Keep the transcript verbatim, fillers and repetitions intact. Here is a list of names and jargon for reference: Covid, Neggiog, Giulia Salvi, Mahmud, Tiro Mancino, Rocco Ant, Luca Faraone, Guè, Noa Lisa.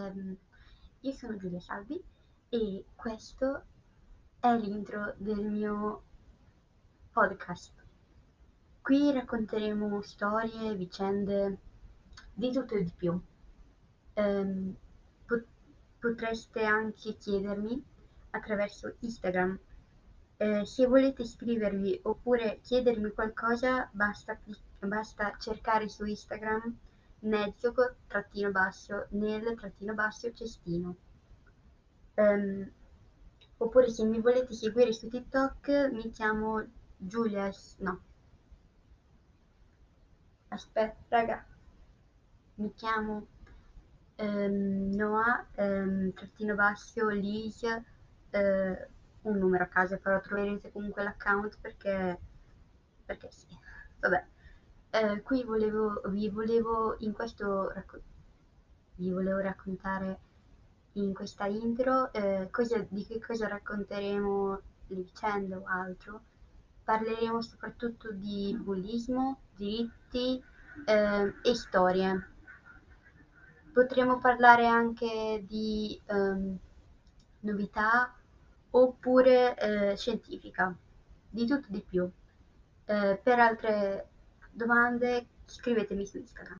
Um, io sono Giulia Salvi e questo è l'intro del mio podcast. Qui racconteremo storie, vicende, di tutto e di più. Um, pot- potreste anche chiedermi attraverso Instagram. Eh, se volete iscrivervi oppure chiedermi qualcosa, basta, basta cercare su Instagram Neggiog trattino basso nel trattino basso cestino. Um, oppure se mi volete seguire su TikTok, mi chiamo Giulia... no. Aspetta, raga. Mi chiamo um, Noa um, trattino basso Lisa... Uh, un numero a caso, però troverete comunque l'account perché perché sì, vabbè. Eh, qui volevo vi volevo in questo racco- vi volevo raccontare in questa intro eh, cosa, di che cosa racconteremo, le vicende o altro. Parleremo soprattutto di bullismo, diritti eh, e storie. Potremo parlare anche di um, novità oppure eh, scientifica, di tutto di più. Eh, per altre domande scrivetemi su Instagram.